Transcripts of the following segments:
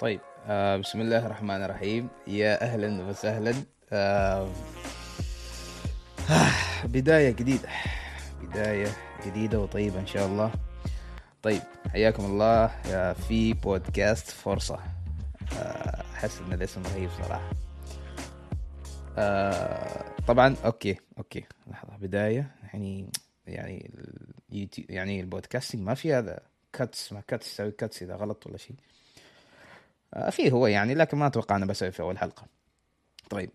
طيب بسم الله الرحمن الرحيم. يا أهلا وسهلا. بداية جديدة وطيبة إن شاء الله. طيب حياكم الله في بودكاست فرصة. أحس إن الاسم رهيب صراحة. طبعا أوكي لحظة بداية. يعني اليوتيوب يعني البودكاستنج ما في هذا كاتس سوي كاتس إذا غلط ولا شيء فيه هو يعني، لكن ما أتوقع أنا بسوي في أول حلقة. طيب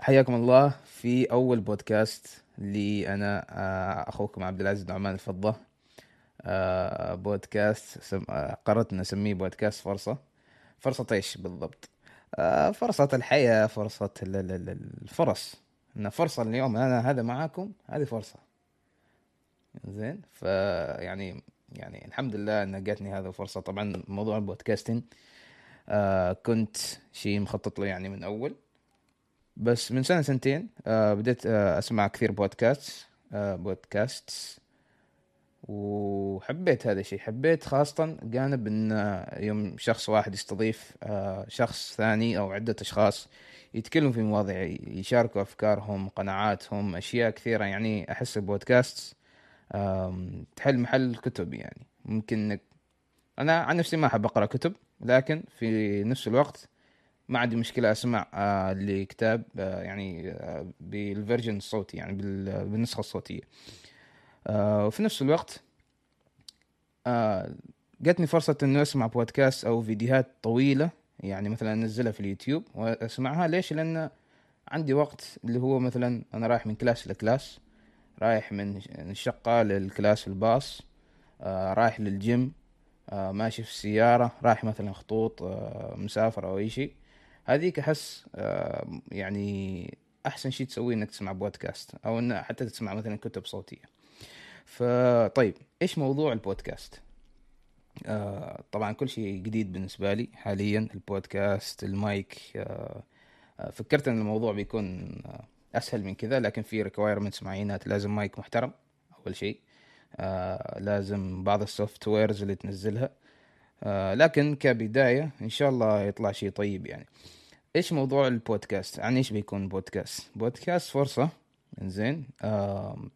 حياكم الله في أول بودكاست لي أنا، أخوكم عبد العزيز الدعمان الفضة. بودكاست قررت نسميه بودكاست فرصة إيش بالضبط؟ فرصة الحياة، فرصة الفرص، إن فرصة اليوم أنا هذا معاكم، هذه فرصة زين. فيعني الحمد لله أن جاتني هذا الفرصة. طبعا موضوع البودكاستين كنت شيء مخطط له يعني من أول، بس من سنة سنتين بدأت أسمع كثير بودكاست وحبيت هذا الشيء. حبيت خاصة جانب أن يوم شخص واحد يستضيف شخص ثاني أو عدة أشخاص يتكلموا في مواضيع، يشاركوا أفكارهم، قناعاتهم، أشياء كثيرة. يعني أحس البودكاست تحل محل الكتب. يعني ممكن أنا عن نفسي ما أحب أقرأ كتب، لكن في نفس الوقت ما عندي مشكلة أسمع لكتاب يعني بالفيرجن الصوتي، يعني بالنسخة الصوتية. وفي نفس الوقت جاتني فرصة أنه أسمع بودكاست أو فيديوهات طويلة، يعني مثلا أنزلها في اليوتيوب وأسمعها. ليش؟ لأن عندي وقت، اللي هو مثلا أنا رايح من كلاس لكلاس، رايح من الشقة للكلاس في الباص، رايح للجيم، ماشي في السيارة، رايح مثلا خطوط، مسافر أو أي شيء. هذيك أحس يعني أحسن شيء تسويه إنك تسمع بودكاست أو إن حتى تسمع مثلا كتب صوتية. فطيب إيش موضوع البودكاست؟ طبعا كل شيء جديد بالنسبة لي حاليا، البودكاست، المايك. فكرت أن الموضوع بيكون أسهل من كذا، لكن في requirements معينات. لازم مايك محترم أول شيء، لازم بعض السوفت ويرز اللي تنزلها، لكن كبداية إن شاء الله يطلع شيء طيب. يعني إيش موضوع البودكاست؟ عن إيش بيكون بودكاست فرصة؟ إنزين.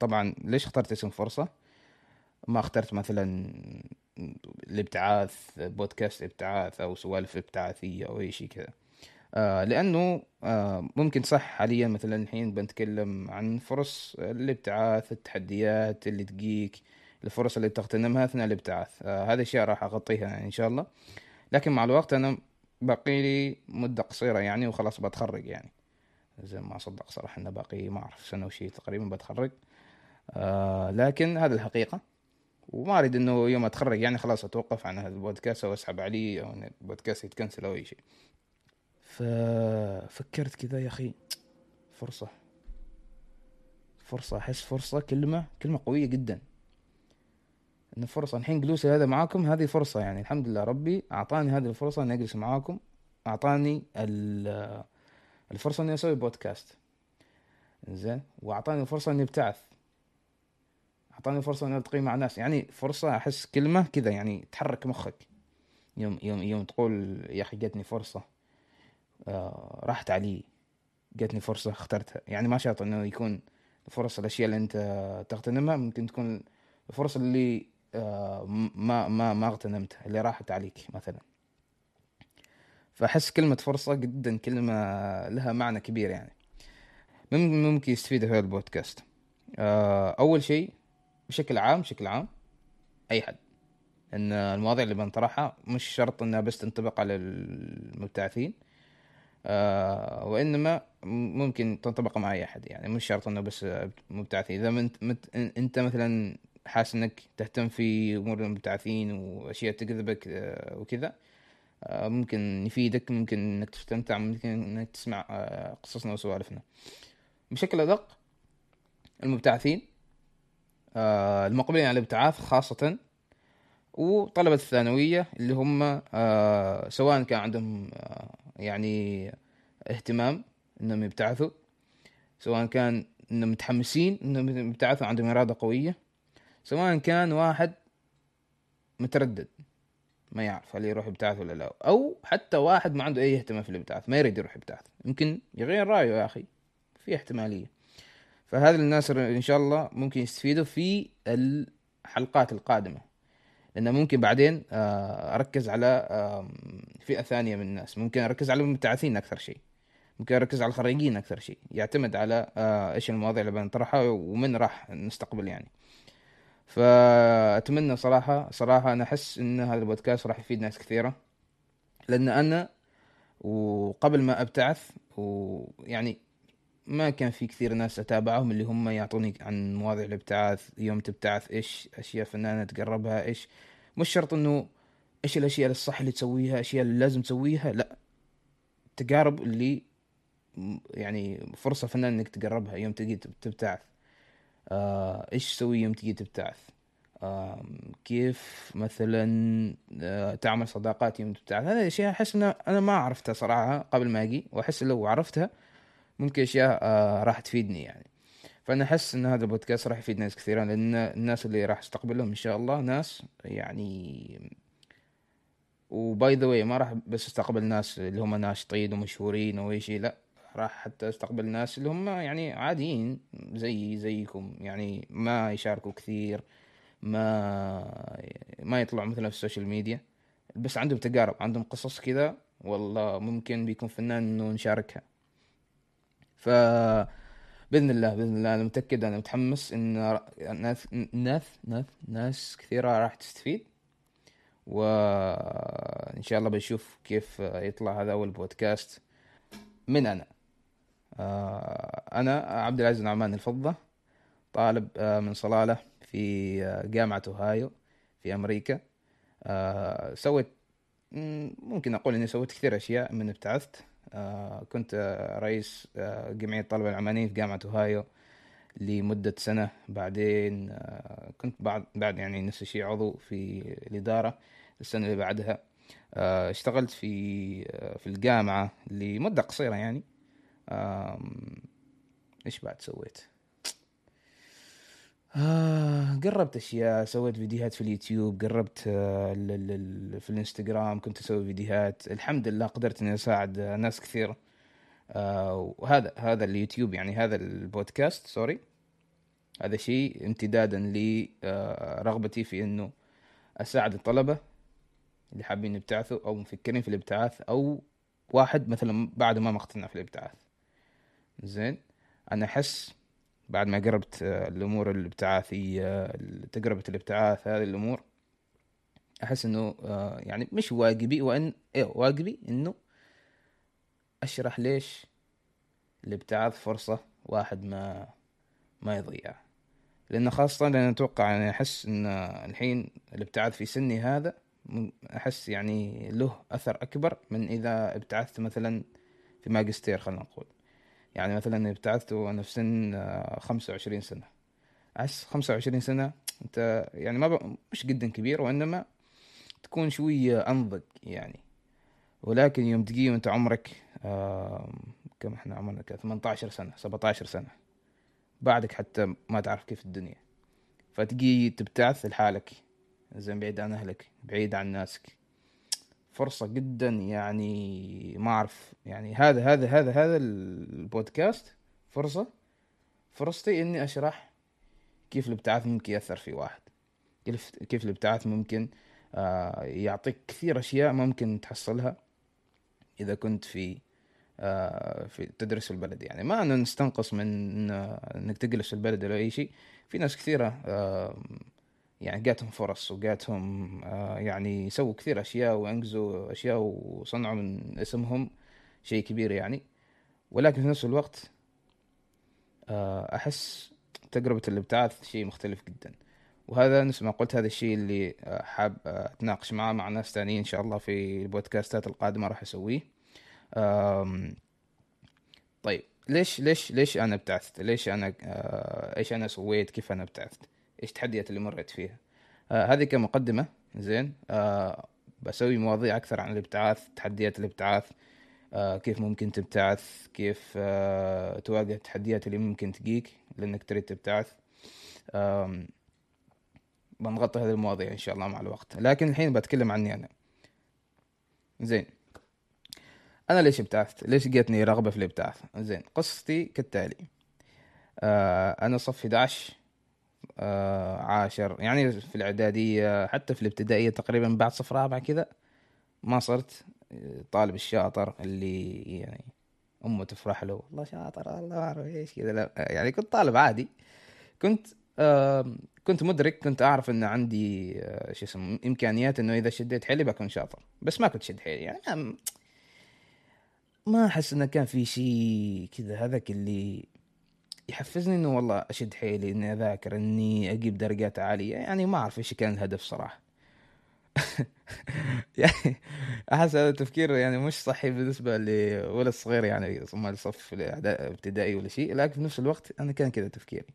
طبعا ليش اخترت اسم فرصة؟ ما اخترت مثلا الابتعاث، بودكاست ابتعاث أو سوالف ابتعاثية أو أي شيء كذا. لأنه ممكن صح حاليا مثلا الحين بنتكلم عن فرص الابتعاث، التحديات اللي تجيك، الفرص اللي تغتنمها أثناء الابتعاث. هذا الشيء راح أغطيها إن شاء الله، لكن مع الوقت أنا باقي لي مدة قصيرة يعني، وخلاص بتخرج يعني زي ما أصدق صراحة أنه باقي ما أعرف سنة وشي تقريبا بتخرج. لكن هذا الحقيقة، وما أريد أنه يوم أتخرج يعني خلاص أتوقف عن هذا البودكاست أو أسحب عليه أو أن البودكاست يتكنسل أو أي شيء. ففكرت كذا يا أخي، فرصة أحس فرصة كلمة قوية جدا، إن فرصة. الحين جلوسي هذا معاكم هذه فرصة يعني، الحمد لله ربي أعطاني هذه الفرصة أن أجلس معاكم، أعطاني الفرصة إني أسوي بودكاست إنزين، وأعطاني الفرصة إني أبتعث، أعطاني الفرصة إني ألتقي مع ناس. يعني فرصة أحس كلمة كذا يعني تحرك مخك يوم تقول يا أخي جتني فرصة، راحت علي، جتني فرصة اخترتها. يعني ما شرط إنه يكون فرص الأشياء اللي أنت تغتنمها، ممكن تكون الفرص اللي ما اغتنمتها، اللي راحت عليك مثلا. فأحس كلمة فرصة جدا كلمة لها معنى كبير يعني، ممكن يستفيد في هذا البودكاست. أول شيء بشكل عام أي حد، إن المواضيع اللي بنطرحها مش شرط إنها بس تنطبق على المبتعثين، وإنما ممكن تنطبق مع أي أحد. يعني مش شرط إنه بس مبتعثين. إذا أنت مثلا حاس إنك تهتم في أمور المبتعثين وأشياء تجذبك وكذا، ممكن يفيدك، ممكن انك تستمتع، ممكن انك تسمع قصصنا وسوالفنا. بشكل ادق المبتعثين، المقبلين على الابتعاث خاصة، وطلبة الثانوية اللي هم سواء كان عندهم يعني اهتمام انهم يبتعثوا، سواء كان انهم متحمسين انهم يبتعثوا، عندهم إرادة قوية، سواء كان واحد متردد ما يعرف هل يروح يبتعث ولا لا، أو حتى واحد ما عنده أي اهتمام في الابتعاث ما يريد يروح يبتعث، يمكن يغير رأيه يا أخي، في احتمالية. فهذا الناس إن شاء الله ممكن يستفيدوا في الحلقات القادمة، لأنه ممكن بعدين أركز على فئة ثانية من الناس، ممكن أركز على المبتعثين أكثر شيء، ممكن أركز على الخريجين أكثر شيء، يعتمد على إيش المواضيع اللي بنطرحها ومن راح نستقبل يعني. فأتمنى صراحة أنا أحس إن هذا البودكاست راح يفيد ناس كثيرة، لأن أنا وقبل ما أبتعث ويعني ما كان في كثير ناس أتابعهم اللي هم يعطوني عن مواضيع الابتعاث، يوم تبتعث إيش أشياء فنانة تقربها، إيش مش شرط إنه إيش الأشياء الصح اللي تسويها، أشياء اللي لازم تسويها، لا، تجارب اللي يعني فرصة فنان إنك تقربها يوم تجي تبتعث. إيش تسوي يوم تجي تبتعث، كيف مثلا تعمل صداقات يوم تبتعث. هذه أشياء أحس إن أنا ما عرفتها صراحة قبل ما أجي، وأحس لو عرفتها ممكن أشياء راح تفيدني يعني. فأنا أحس إن هذا البودكاست راح يفيد ناس كثيرا، لأن الناس اللي راح استقبلهم إن شاء الله ناس يعني، وباي ذا واي ما راح بس استقبل ناس اللي هم ناشطين ومشهورين أو أي شيء، لا، راح حتى استقبل ناس اللي هم يعني عاديين زيكم يعني، ما يشاركوا كثير، ما يطلعوا مثلا في السوشيال ميديا، بس عندهم تجارب، عندهم قصص كذا والله ممكن بيكون فنان انه نشاركها. فبإذن الله انا متأكد، انا متحمس ان ناس كثيرة راح تستفيد، وان شاء الله بنشوف كيف يطلع هذا اول بودكاست من أنا عبد العزيز الدعمان الفضة، طالب من صلالة في جامعة أوهايو في أمريكا. سويت، ممكن أقول أني سويت كثير أشياء من ابتعثت. كنت رئيس جمعية الطلبة العمانيين في جامعة أوهايو لمدة سنة، بعدين كنت بعد يعني نفس الشيء عضو في الإدارة السنة اللي بعدها. اشتغلت في الجامعة لمدة قصيرة يعني. ايش بعد سويت؟ قربت اشياء، سويت فيديوهات في اليوتيوب، قربت في الانستغرام كنت اسوي فيديوهات. الحمد لله قدرت اني اساعد ناس كثير. وهذا اليوتيوب يعني، هذا البودكاست هذا شيء امتدادا لرغبتي في انه اساعد الطلبة اللي حابين يبتعثوا أو مفكرين في الابتعاث، أو واحد مثلا بعد ما مقتنع في الابتعاث. زين، أنا أحس بعد ما قربت الأمور الابتعاثية، تجربة الابتعاث، هذه الأمور أحس إنه يعني مش واجبي، وإن واجبي إنه أشرح ليش الابتعاث فرصة واحد ما يضيع، لأن خاصة لأن أتوقع أنا أحس إن الحين الابتعاث في سني هذا أحس يعني له أثر أكبر من إذا ابتعثت مثلا في ماجستير، خلنا نقول يعني مثلا ابتعثت وأنا في سن 25 سنة. أحس 25 سنة أنت يعني مش جدا كبير، وإنما تكون شوية أنضج يعني. ولكن يوم تجي وأنت عمرك كم إحنا عمرنا 18 سنة 17 سنة، بعدك حتى ما تعرف كيف الدنيا، فتجي تبتعث لحالك زين، بعيد عن أهلك، بعيد عن ناسك، فرصة جدا يعني ما أعرف يعني. هذا البودكاست فرصتي إني أشرح كيف الابتعاث ممكن يأثر في واحد، كيف الابتعاث ممكن يعطيك كثير أشياء ممكن تحصلها إذا كنت في تدرس في البلد يعني. ما أنا نستنقص من إنك تجلس في البلد ولا أي شيء، في ناس كثيرة يعني جاتهم فرص وجاتهم يعني سووا كثير أشياء وأنجزوا أشياء وصنعوا من اسمهم شيء كبير يعني. ولكن في نفس الوقت أحس تجربة الابتعاث شيء مختلف جدا، وهذا نفس ما قلت، هذا الشيء اللي حاب أتناقش مع ناس تانيين إن شاء الله في البودكاستات القادمة راح أسويه. طيب، ليش أنا ابتعثت، ليش أنا إيش أنا سويت، كيف أنا ابتعثت، إيش التحديات اللي مرت فيها. هذه كمقدمة. زين، بسوي مواضيع أكثر عن الابتعاث، تحديات الابتعاث، كيف ممكن تبتعث، كيف تواجه التحديات اللي ممكن تجيك لأنك تريد تبتعث. بنغطي هذه المواضيع إن شاء الله مع الوقت، لكن الحين بتكلم عني أنا. زين. أنا ليش ابتعثت؟ ليش جاتني رغبة في الابتعاث؟ زين، قصتي كالتالي. أنا صف 11 10 يعني في الإعدادية حتى في الابتدائية تقريبا بعد صف رابع كذا ما صرت طالب الشاطر اللي يعني أمه تفرح له والله شاطر الله أعرف إيش كذا، لا يعني كنت طالب عادي، كنت مدرك، كنت أعرف إن عندي شو اسمه إمكانيات إنه إذا شديت حيلي بكون شاطر، بس ما كنت شد حيلي يعني ما أحس إنه كان في شيء كذا هذاك اللي يحفزني إنه والله أشد حيلي إني أذاكر إني أجيب درجات عالية، يعني ما أعرف إيش كان الهدف صراحة. يعني أحس هذا التفكير يعني مش صحي بالنسبة لولد صغير يعني ما لصف ابتدائي ولا شيء، لكن في نفس الوقت أنا كان كذا تفكيري.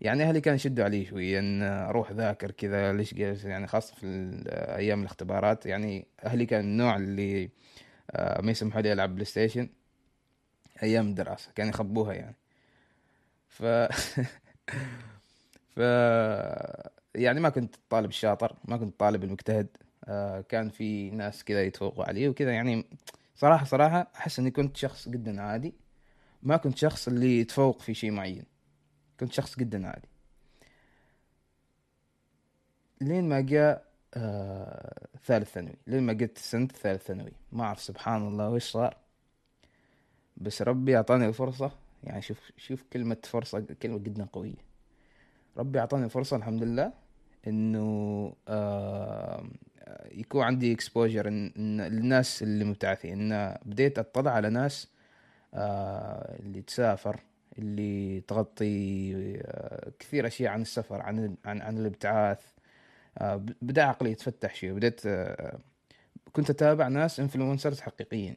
يعني أهلي كان شدوا علي شوية إن أروح ذاكر كذا ليش جالس، يعني خاصة في أيام الاختبارات يعني أهلي كان النوع اللي ما يسمحوا لي ألعب بلاي ستيشن أيام الدراسة، كانوا يخبوها يعني يعني ما كنت طالب الشاطر، ما كنت طالب المجتهد، كان في ناس كذا يتفوقوا علي وكذا، يعني صراحة أحس إني كنت شخص جدا عادي، ما كنت شخص اللي يتفوق في شيء معين، كنت شخص جدا عادي. لين ما جاء ثالث ثانوي، لين ما جت سنة ثالث ثانوي ما أعرف سبحان الله وإيش صار، بس ربي أعطاني الفرصة. يعني شوف كلمة فرصة كلمة جدا قوية. ربي أعطاني فرصة الحمد لله إنه يكون عندي إكسبوجر للناس اللي مبتعثين، إن بديت أطلع على ناس اللي تسافر، اللي تغطي كثير أشياء عن السفر، عن الابتعاث. بدأ عقلي يتفتح شيء، بدأت كنت أتابع ناس إنفلونسرز حقيقيين،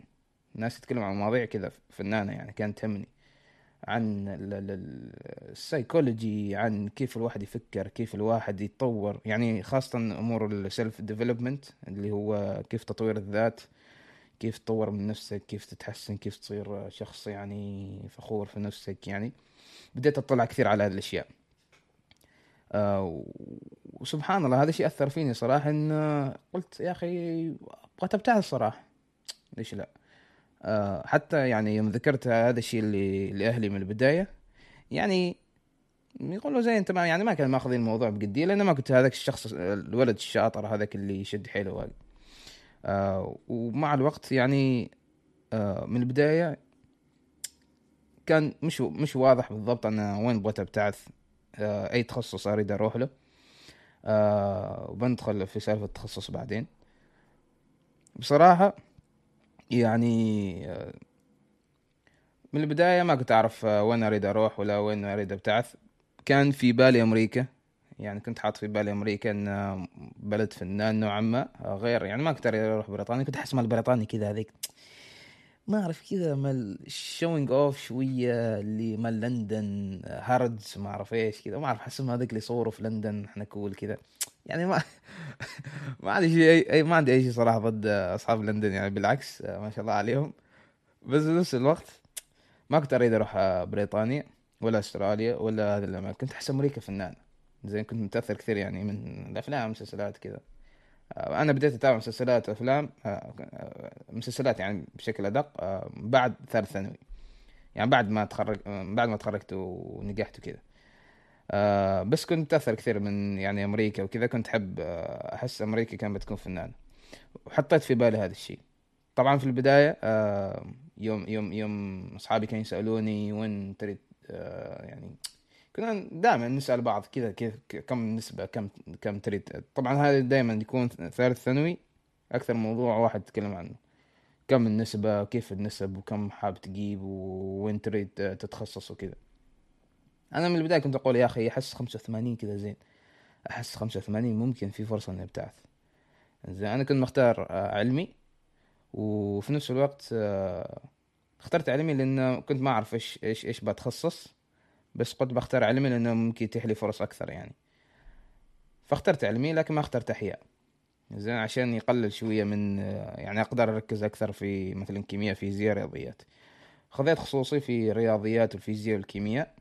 ناس يتكلم عن مواضيع كذا فنانة يعني كانت تهمني، عن السايكولوجي، عن كيف الواحد يفكر، كيف الواحد يتطور، يعني خاصة أمور السيلف ديفلوبمنت اللي هو كيف تطوير الذات، كيف تطور من نفسك، كيف تتحسن، كيف تصير شخص يعني فخور في نفسك. يعني بديت أطلع كثير على هذه الأشياء، وسبحان الله هذا الشيء أثر فيني صراحة، إن قلت يا أخي أبغى تبتعد صراحة، ليش لا؟ حتى يعني يوم ذكرت هذا الشيء اللي لأهلي من البداية يعني يقولوا زي أنت ما يعني ما كان ماخذين الموضوع بجدية، لأن ما كنت هذاك الشخص الولد الشاطر هذاك اللي يشد حيله واجد. ومع الوقت يعني من البداية كان مش واضح بالضبط أنا وين بغيت أبتعث، أي تخصص أريد أروح له، وبندخل في سالفة التخصص بعدين. بصراحة يعني من البداية ما كنت أعرف وين أريد أروح ولا وين أريد أبتعث. كان في بالي أمريكا، يعني كنت حاط في بالي أمريكا إن بلد فنان نوعا ما غير، يعني ما كنت أريد أروح بريطانيا، كنت أحس مال البريطاني كذا هذيك ما أعرف كذا مال شوينج أوف شوية اللي مال لندن هاردز ما أعرف إيش كذا، ما أعرف حس ما هذيك اللي صوره في لندن إحنا كول كذا، يعني ما عندي أي شيء صراحة ضد أصحاب لندن، يعني بالعكس ما شاء الله عليهم، بس نفس الوقت ما كنت أريد أروح بريطانيا ولا أستراليا ولا هذا الأماكن، كنت أحس أمريكا فنان زين، كنت متأثر كثير يعني من الأفلام مسلسلات كذا. أنا بديت أتابع مسلسلات وأفلام مسلسلات يعني بشكل أدق بعد ثالث ثانوي، يعني بعد ما تخرجت ونجحت وكذا، بس كنت متأثر كثير من يعني أمريكا وكذا، كنت أحب أحس أمريكا كانت بتكون فنانة، وحطيت في بالي هذا الشيء. طبعا في البداية يوم أصحابي كانوا يسألوني وين تريد، يعني كنا دائما نسأل بعض كذا كم نسبة كم تريد. طبعا هذا دائما يكون ثالث ثانوي أكثر موضوع واحد تكلم عنه، كم النسبة كيف النسب وكم حاب تجيب وين تريد تتخصص وكذا. أنا من البداية كنت أقول يا أخي أحس 85 كذا زين، أحس 85 ممكن في فرصة إني أبتعث. زين أنا كنت مختار علمي، وفي نفس الوقت اخترت علمي لأن كنت ما أعرف إيش بتخصص، بس قلت بختار علمي لأنه ممكن يتيح لي فرص أكثر يعني، فاخترت علمي لكن ما اخترت أحياء زين عشان يقلل شوية من يعني أقدر أركز أكثر في مثلا كيمياء فيزياء رياضيات. خذيت خصوصي في رياضيات والفيزياء والكيمياء،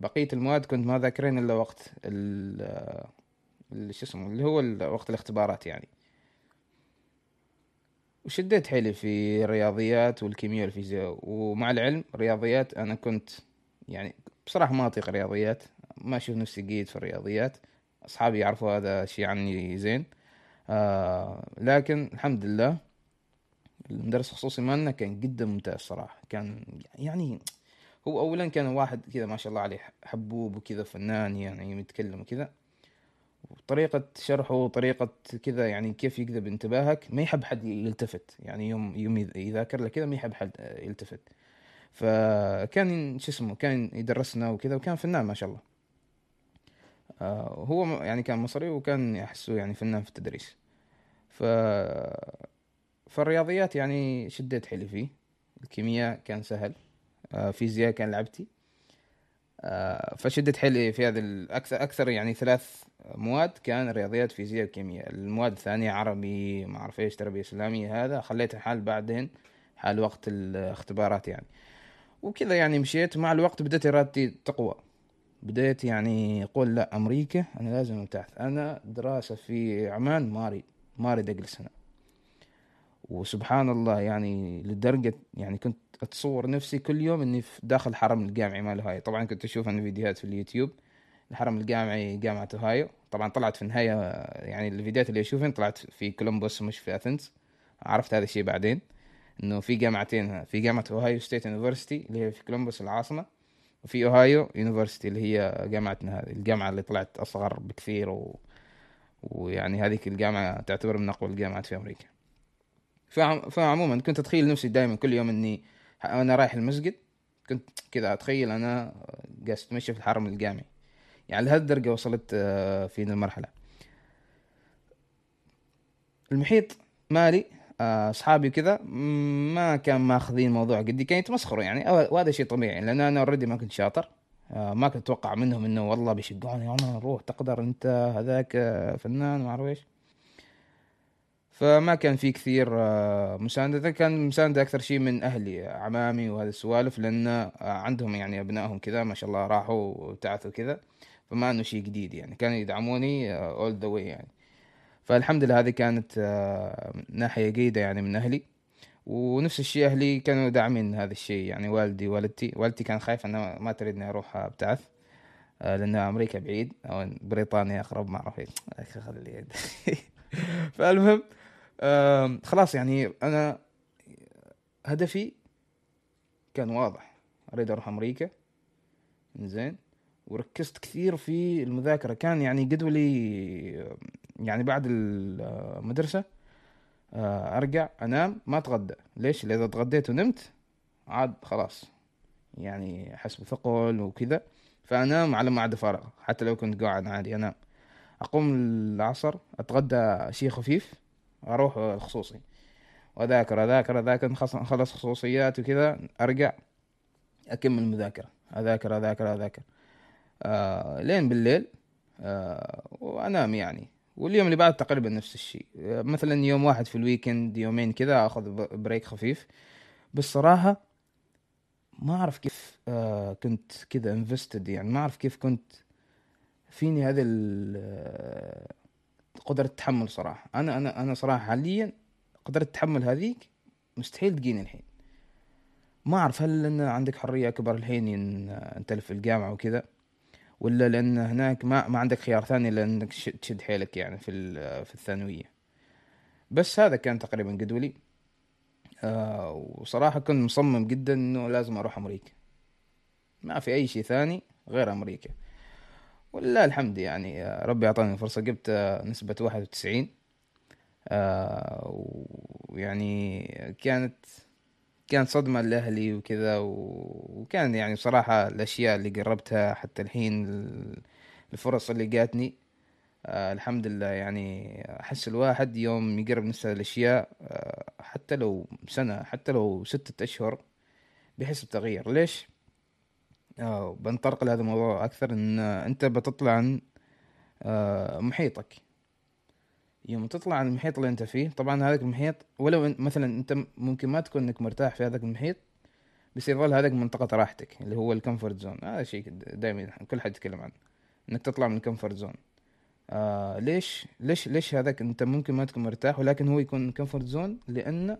بقية المواد كنت ما ذاكرين إلا وقت اللي هو وقت الاختبارات يعني. وشديت حيلي في الرياضيات والكيمياء والفيزياء. ومع العلم رياضيات أنا كنت يعني بصراحة ما أطيق رياضيات، ما أشوف نفسي جيد في الرياضيات، أصحابي يعرفوا هذا شيء عني زين. لكن الحمد لله المدرس خصوصي مالنا كان جدا ممتاز صراحة. كان يعني هو أولا كان واحد كذا ما شاء الله عليه حبوب وكذا فنان، يعني يتكلم وكذا، وطريقة شرحه وطريقة كذا يعني كيف يجذب انتباهك، ما يحب حد يلتفت، يعني يوم يذاكر لك كذا ما يحب حد يلتفت. فكان كان يدرسنا وكذا، وكان فنان ما شاء الله. هو يعني كان مصري وكان يحسه يعني فنان في التدريس. فالرياضيات يعني شديت حيلي فيه، الكيمياء كان سهل، فيزياء كان لعبتي. فشدت حيلي في هذا اكثر يعني 3 مواد، كان رياضيات فيزياء وكيمياء. المواد الثانيه عربي ما اعرف ايش، تربيه اسلاميه، هذا خليته حال بعدين حال وقت الاختبارات يعني وكذا. يعني مشيت مع الوقت، بدأت ارادتي تقوى، بدأت يعني اقول لا، امريكا انا لازم ابتعث، انا دراسه في عمان ما اريد اجلس هنا. وسبحان الله يعني لدرجه يعني كنت اتصور نفسي كل يوم اني داخل حرم الجامعي مال أوهايو. طبعا كنت اشوف عن فيديوهات في اليوتيوب الحرم الجامعي جامعة أوهايو. طبعا طلعت في النهاية يعني الفيديوهات اللي اشوفهم طلعت في كولومبوس مش في اثينز. عرفت هذا الشيء بعدين انه في جامعتين، في جامعة أوهايو ستيت يونيفرسيتي اللي هي في كولومبوس العاصمة، وفي أوهايو يونيفرسيتي اللي هي جامعتنا هذه، الجامعة اللي طلعت اصغر بكثير ويعني هذيك الجامعة تعتبر من اقوى الجامعات في امريكا. فعموما كنت اتخيل نفسي دائما كل يوم اني انا رايح المسجد، كنت كذا اتخيل انا جالس اتمشى في الحرم الجامعي. يعني لهذه الدرجه وصلت في المرحله. المحيط مالي اصحابي كذا ما كان ماخذين موضوع قدي، كانوا يتمسخروا يعني، وهذا شيء طبيعي لان انا اوريدي ما كنت شاطر. ما كنت اتوقع منهم انه والله بيشجعوني يا عمر روح تقدر انت، هذاك فنان ما اعرف ايش. فما كان في كثير مساندة، كان مساندة أكثر شيء من أهلي، عمامي وهذه السوالف، لأن عندهم يعني أبنائهم كذا ما شاء الله راحوا وتعثوا كذا، فما أنه شيء جديد يعني، كانوا يدعموني all the way يعني. فالحمد لله هذه كانت ناحية جيدة يعني من أهلي. ونفس الشيء أهلي كانوا داعمين هذا الشيء يعني، والدي والدتي كان خايف أنها ما تريدني أروح أبتعث لأن أمريكا بعيد أو بريطانيا أقرب ما أعرف إيش. فالمهم خلاص يعني أنا هدفي كان واضح، أريد أروح أمريكا إنزين. وركزت كثير في المذاكرة، كان يعني جدولي يعني بعد المدرسة أرجع أنام ما أتغدى. ليش؟ لأذا تغديت ونمت عاد خلاص يعني حسب ثقل وكذا، فأنام على ما عاد فارغ، حتى لو كنت قاعد عادي أنام، أقوم العصر أتغدى شيء خفيف، أروح الخصوصي وأذاكر أذاكر أذاكر، خلص خصوصيات وكذا، أرجع أكمل مذاكرة، أذاكر أذاكر أذاكر لين بالليل وأنام يعني. واليوم اللي بعد تقريبا نفس الشيء، مثلا يوم واحد في الويكند، يومين كذا أخذ بريك خفيف. بالصراحة ما أعرف كيف كنت كذا انفستد، يعني ما أعرف كيف كنت فيني هذا قدرة التحمل صراحة. أنا صراحة حاليا قدرة التحمل هذيك مستحيل تجيني الحين، ما أعرف هل لأن عندك حرية أكبر الحين أنت في الجامعة وكذا، ولا لأن هناك ما عندك خيار ثاني لأنك تشد حيلك يعني في الثانوية. بس هذا كان تقريبا جدولي. وصراحة كنت مصمم جدا إنه لازم أروح أمريكا، ما في أي شيء ثاني غير أمريكا. والله الحمد يعني ربي أعطاني فرصة، جبت نسبة 91، ويعني كانت صدمة لأهلي وكذا. وكان يعني بصراحة الأشياء اللي جربتها حتى الحين، الفرص اللي جاتني الحمد لله يعني، أحس الواحد يوم يجرب نفس الأشياء حتى لو سنة، حتى لو 6 أشهر، بيحس بتغيير. ليش؟ بنطرق لهذا الموضوع أكثر، إن أنت بتطلع عن محيطك. يوم تطلع عن المحيط اللي أنت فيه، طبعا هذاك المحيط ولو مثلا أنت ممكن ما تكون إنك مرتاح في هذاك المحيط، بيصير ظل هذاك منطقة راحتك اللي هو الكمفورت زون. هذا شيء دائما كل حد يتكلم عنه، إنك تطلع من الكمفورت زون. ليش هذاك انت ممكن ما تكون مرتاح ولكن هو يكون كومفورت زون، لان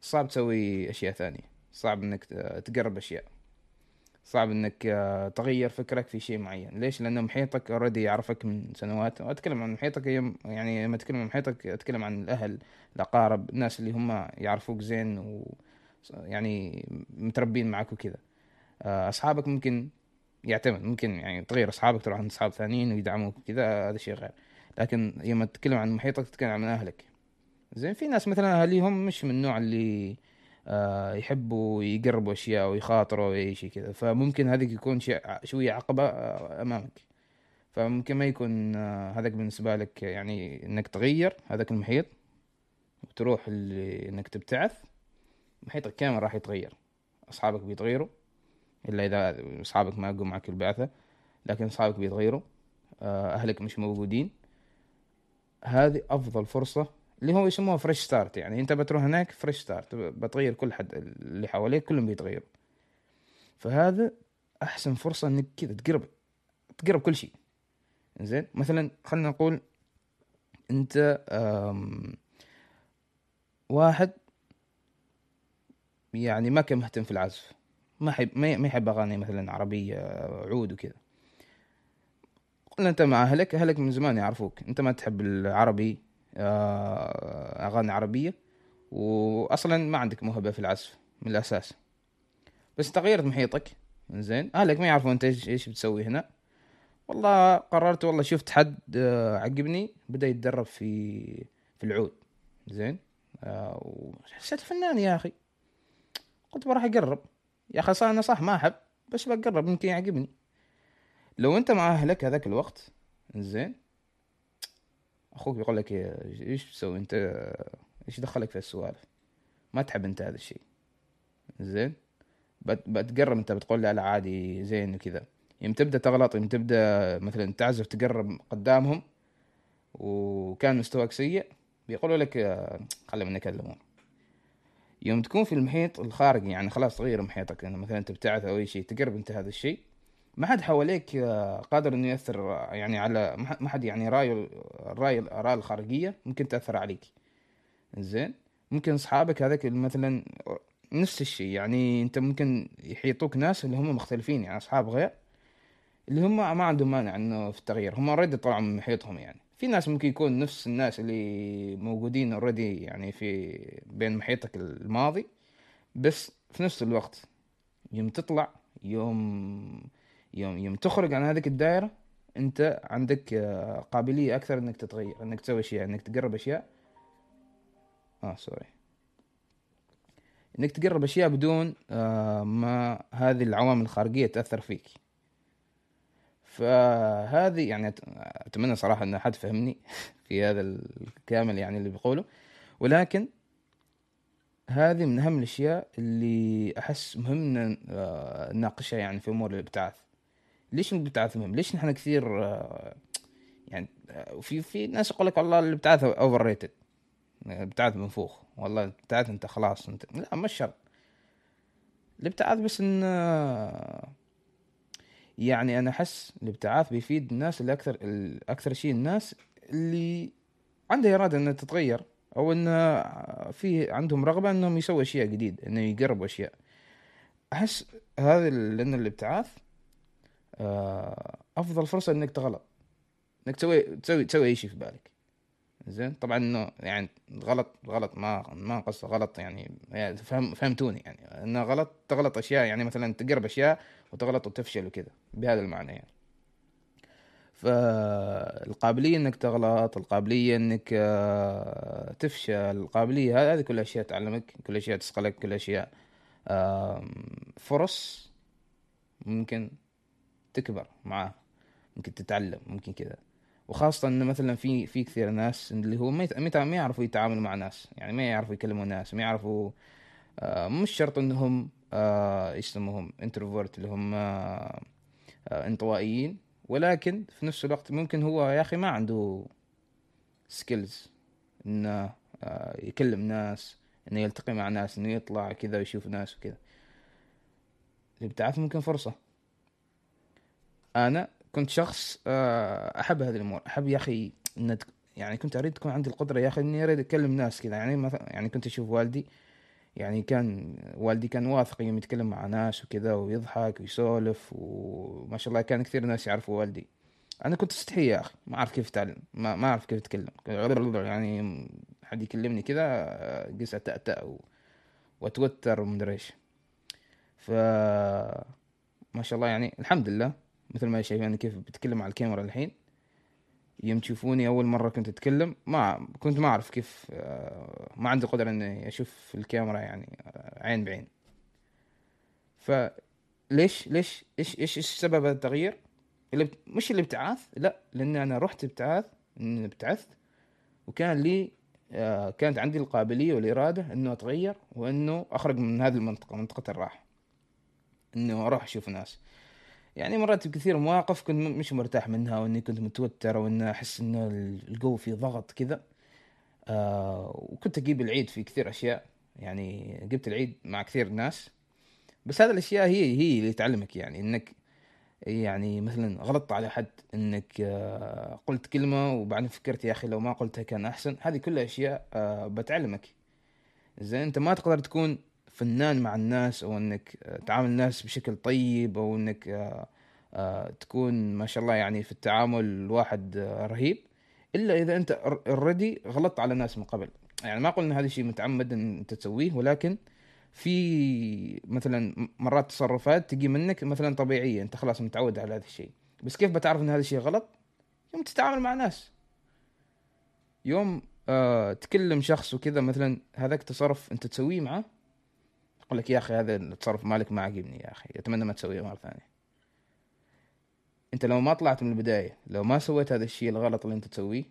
صعب تسوي اشياء ثانيه، صعب انك تقرب اشياء، صعب انك تغير فكرك في شيء معين. ليش؟ لانه محيطك اوريدي يعرفك من سنوات. اتكلم عن محيطك، يعني لما اتكلم عن محيطك اتكلم عن الاهل، الاقارب، الناس اللي هم يعرفوك زين ويعني متربين معك وكذا. اصحابك ممكن يعتمد، ممكن يعني تغير اصحابك، تروح عند اصحاب ثانيين ويدعموك كذا، هذا شيء غير. لكن لما تتكلم عن محيطك تتكلم عن اهلك. زين، في ناس مثلا اهاليهم مش من النوع اللي يحبوا يقربوا اشياء ويخاطروا اي شيء كذا، فممكن هذيك يكون شيء شويه عقبه امامك. فممكن ما يكون هذاك بالنسبه لك، يعني انك تغير هذاك المحيط وتروح انك تبتعث، محيطك كامل راح يتغير، اصحابك بيتغيروا الا اذا اصحابك ما يقوا معك البعثه، لكن اصحابك بيتغيروا، اهلك مش موجودين. هذه افضل فرصه اللي هو يسموها فريش ستارت. يعني انت بتروح هناك فريش ستارت، بتغير كل حد اللي حواليك، كلهم بيتغيروا. فهذا احسن فرصه انك كذا تقرب كل شيء. زين، مثلا خلينا نقول انت واحد يعني ما كان مهتم في العزف، ما يحب اغاني مثلا عربيه، عود وكذا. قلنا انت مع اهلك من زمان يعرفوك انت ما تحب العربي، اغاني عربيه، واصلا ما عندك موهبه في العزف من الاساس، بس تغيرت محيطك. زين، اهلك ما يعرفون انت ايش بتسوي هنا. والله قررت، والله شفت حد عجبني بدا يتدرب في العود. زين، وحسيت فنان يا اخي، قلت بروح اقرب. يا اخي صح، انا صح ما احب، بس بقرب ممكن يعجبني. لو انت مع اهلك هذاك الوقت، زين، اخوك بيقول لك ايش بتسوي انت، ايش دخلك في السوالف، ما تحب انت هذا الشيء. زين، بتقرب انت، بتقول لا عادي زين وكذا. يوم تبدا تغلط، يوم تبدا مثلا تعزف تقرب قدامهم وكان مستواك سيء، بيقولوا لك خلينا نكلمهم. يوم تكون في المحيط الخارجي، يعني خلاص تغير محيطك، يعني مثلا تبتعث او اي شيء، تقرب انت هذا الشيء، ما حد حواليك قادر انه يأثر، يعني على ما حد، يعني الرأي الخارجية ممكن تأثر عليك. زين، ممكن اصحابك هذاك مثلا نفس الشيء، يعني انت ممكن يحيطوك ناس اللي هم مختلفين، يعني اصحاب غير، اللي هم ما عندهم مانع انه في التغيير، هم اوريدي طلعوا من محيطهم. يعني في ناس ممكن يكون نفس الناس اللي موجودين اوريدي، يعني في بين محيطك الماضي، بس في نفس الوقت يوم تطلع، يوم تخرج عن هذيك الدائرة، انت عندك قابلية اكثر انك تتغير، انك تسوي اشياء، انك تقرب اشياء، انك تقرب اشياء بدون ما هذه العوامل الخارجية تأثر فيك. فهذه يعني اتمنى صراحة ان حد فهمني في هذا الكامل يعني اللي بقوله، ولكن هذه من اهم الاشياء اللي احس مهمنا نناقشها يعني في امور الابتعاث. ليش الابتعاث مهم؟ ليش نحن كثير يعني في ناس يقول لك والله الابتعاث اوفر ريتد، الابتعاث منفوخ، والله الابتعاث انت خلاص انت. لا، مش شرط الابتعاث، بس ان يعني انا احس الابتعاث بيفيد الناس اللي اكثر شيء، الناس اللي عندها اراده انها تتغير، او ان في عندهم رغبه انهم يسووا اشياء جديد، انه يقربوا اشياء. احس هذا لان الابتعاث افضل فرصه انك تغلط، انك تسوي اي شيء في بالك. زين، طبعا انه يعني غلط ما قص غلط، يعني فهمتوني، يعني انه غلط تغلط اشياء، يعني مثلا تقرب اشياء وتغلط وتفشل وكذا، بهذا المعنى يعني. فالقابلية انك تغلط، القابلية انك تفشل، القابلية هذه كل اشياء تعلمك، كل اشياء تسقلك، كل اشياء فرص ممكن تكبر معها، ممكن تتعلم، ممكن كذا. وخاصة ان مثلا في كثير ناس اللي هو ما يعرفوا يتعاملوا مع ناس، يعني ما يعرفوا يكلموا ناس، ما يعرفوا، مش شرط انهم يسموهم انتروفورت اللي هم انطوائيين، ولكن في نفس الوقت ممكن هو يا اخي ما عنده سكيلز انه يكلم ناس، انه يلتقي مع ناس، انه يطلع كذا ويشوف ناس وكذا. الابتعاث ممكن فرصة. انا كنت شخص أحب هذه الأمور, أحب يا أخي إن يعني كنت أريد تكون عندي القدرة يا أخي إني أريد أتكلم ناس كذا يعني مثلا, يعني كنت أشوف والدي يعني والدي كان واثق يوم يتكلم مع ناس وكذا ويضحك ويسولف وما شاء الله كان كثير ناس يعرفوا والدي. أنا كنت استحي يا أخي, ما أعرف كيف أتعلم, ما أعرف كيف أتكلم يعني حد يكلمني كذا قصة أتأتأ وأتوتر ومدريش. فما شاء الله يعني الحمد لله مثل ما شايفين يعني كيف بتكلم على الكاميرا الحين. يوم تشوفوني أول مرة كنت أتكلم ما أعرف كيف, ما عندي قدرة إني أشوف الكاميرا يعني عين بعين. فليش ليش إيش سبب التغيير؟ مش الابتعاث, لا, لأن أنا رحت ابتعثت وكان لي كانت عندي القابلية والإرادة إنه أتغير وإنه أخرج من هذه المنطقة, منطقة الراحة, إنه أروح أشوف ناس. يعني مرات بكثير مواقف كنت مش مرتاح منها وإني كنت متوتر وإن أحس إنه الجو فيه ضغط كذا, وكنت أجيب العيد في كثير أشياء, يعني جبت العيد مع كثير ناس. بس هذه الأشياء هي اللي تعلمك, يعني إنك يعني مثلا غلطت على حد, إنك قلت كلمة وبعدين فكرت يا أخي لو ما قلتها كان أحسن. هذه كلها أشياء بتعلمك. إذا أنت ما تقدر تكون فنان مع الناس أو أنك تعامل الناس بشكل طيب أو أنك تكون ما شاء الله يعني في التعامل الواحد رهيب, إلا إذا أنت already غلطت على الناس من قبل. يعني ما قلنا هذا الشيء متعمد أن أنت تسويه, ولكن في مثلا مرات تصرفات تجي منك مثلا طبيعية, أنت خلاص متعود على هذا الشيء. بس كيف بتعرف أن هذا الشيء غلط؟ يوم تتعامل مع ناس, يوم تكلم شخص وكذا مثلا هذاك تصرف أنت تسويه معه يقول لك يا أخي هذا التصرف مالك ما عجبني يا أخي, أتمنى ما تسويه مرة ثانية. أنت لو ما طلعت من البداية, لو ما سويت هذا الشيء الغلط اللي أنت تسويه,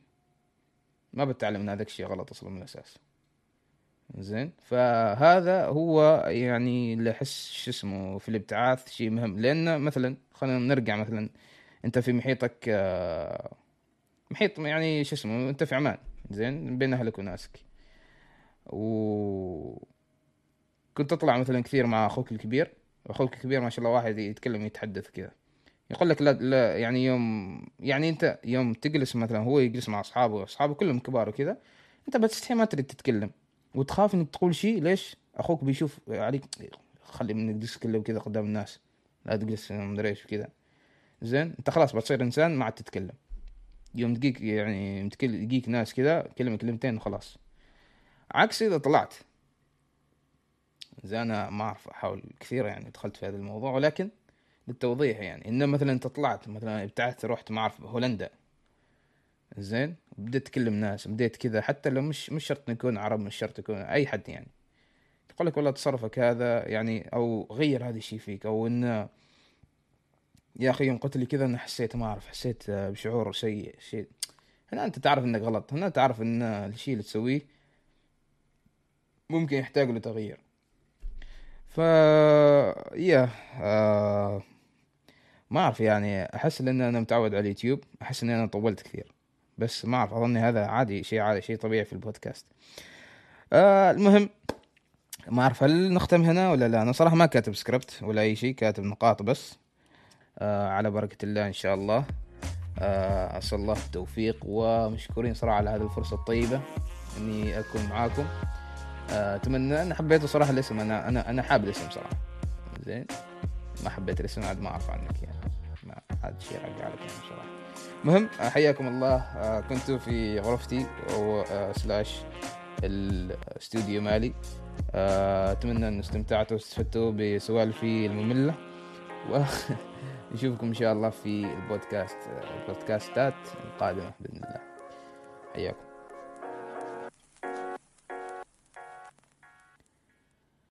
ما بتتعلم أن هذا الشيء غلط أصلا من الأساس. زين, فهذا هو يعني اللي أحس شو اسمه في الابتعاث شيء مهم. لأن مثلا خلينا نرجع, مثلا أنت في محيطك, محيط يعني شو اسمه, أنت في عمان زين بين أهلك وناسك, كنت أطلع مثلا كثير مع أخوك الكبير. أخوك الكبير ما شاء الله واحد يتكلم يتحدث كذا, يقول لك لا يعني يوم يعني أنت يوم تجلس مثلا, هو يجلس مع أصحابه كلهم كبار وكذا, أنت بتستحي ما تريد تتكلم وتخاف إنك تقول شيء. ليش؟ أخوك بيشوف عليك, خلي منك تجلس كله وكذا قدام الناس, لا تجلس مدريش وكذا. زين, أنت خلاص بتصير إنسان ما عاد تتكلم. يوم تجيك يعني تجيك ناس كذا كلمة كلمتين وخلاص. عكس إذا طلعت, زي أنا ما أعرف أحاول كثير يعني دخلت في هذا الموضوع, ولكن للتوضيح يعني إن مثلا أنت طلعت مثلا ابتعدت, رحت ما أعرف هولندا زين, بديت أتكلم ناس, بديت كذا حتى لو مش شرط نكون عرب, مش شرط يكون أي حد, يعني تقول لك والله تصرفك هذا يعني أو غير هذا الشيء فيك, أو إن يا أخي يوم قلت لي كذا أنا حسيت ما أعرف, حسيت بشعور شيء. هنا أنت تعرف إنك غلط, هنا تعرف إن الشيء اللي تسويه ممكن يحتاج له تغيير. ما أعرف يعني أحس لأن أنا متعود على اليوتيوب, أحس أن أنا طولت كثير, بس ما أعرف, أظن هذا عادي شيء طبيعي في البودكاست. المهم ما أعرف هل نختم هنا ولا لا. أنا صراحة ما كاتب سكريبت ولا أي شيء, كاتب نقاط بس, على بركة الله إن شاء الله. أسأل الله التوفيق, ومشكورين صراحة على هذه الفرصة الطيبة أني أكون معاكم. أتمنى, أنا حبيته صراحة الاسم, أنا حاب الاسم صراحة. زين, ما حبيت الاسم عاد ما أعرف عنك يعني, ما عاد شيء راجع عليك يعني صراحة. مهم, حياكم الله. كنت في غرفتي أو سلاش الاستوديو مالي. أتمنى أن استمتعتوا واستفدتوا بسوالفي المملة, ونشوفكم إن شاء الله في البودكاستات القادمة بإذن الله. حياكم.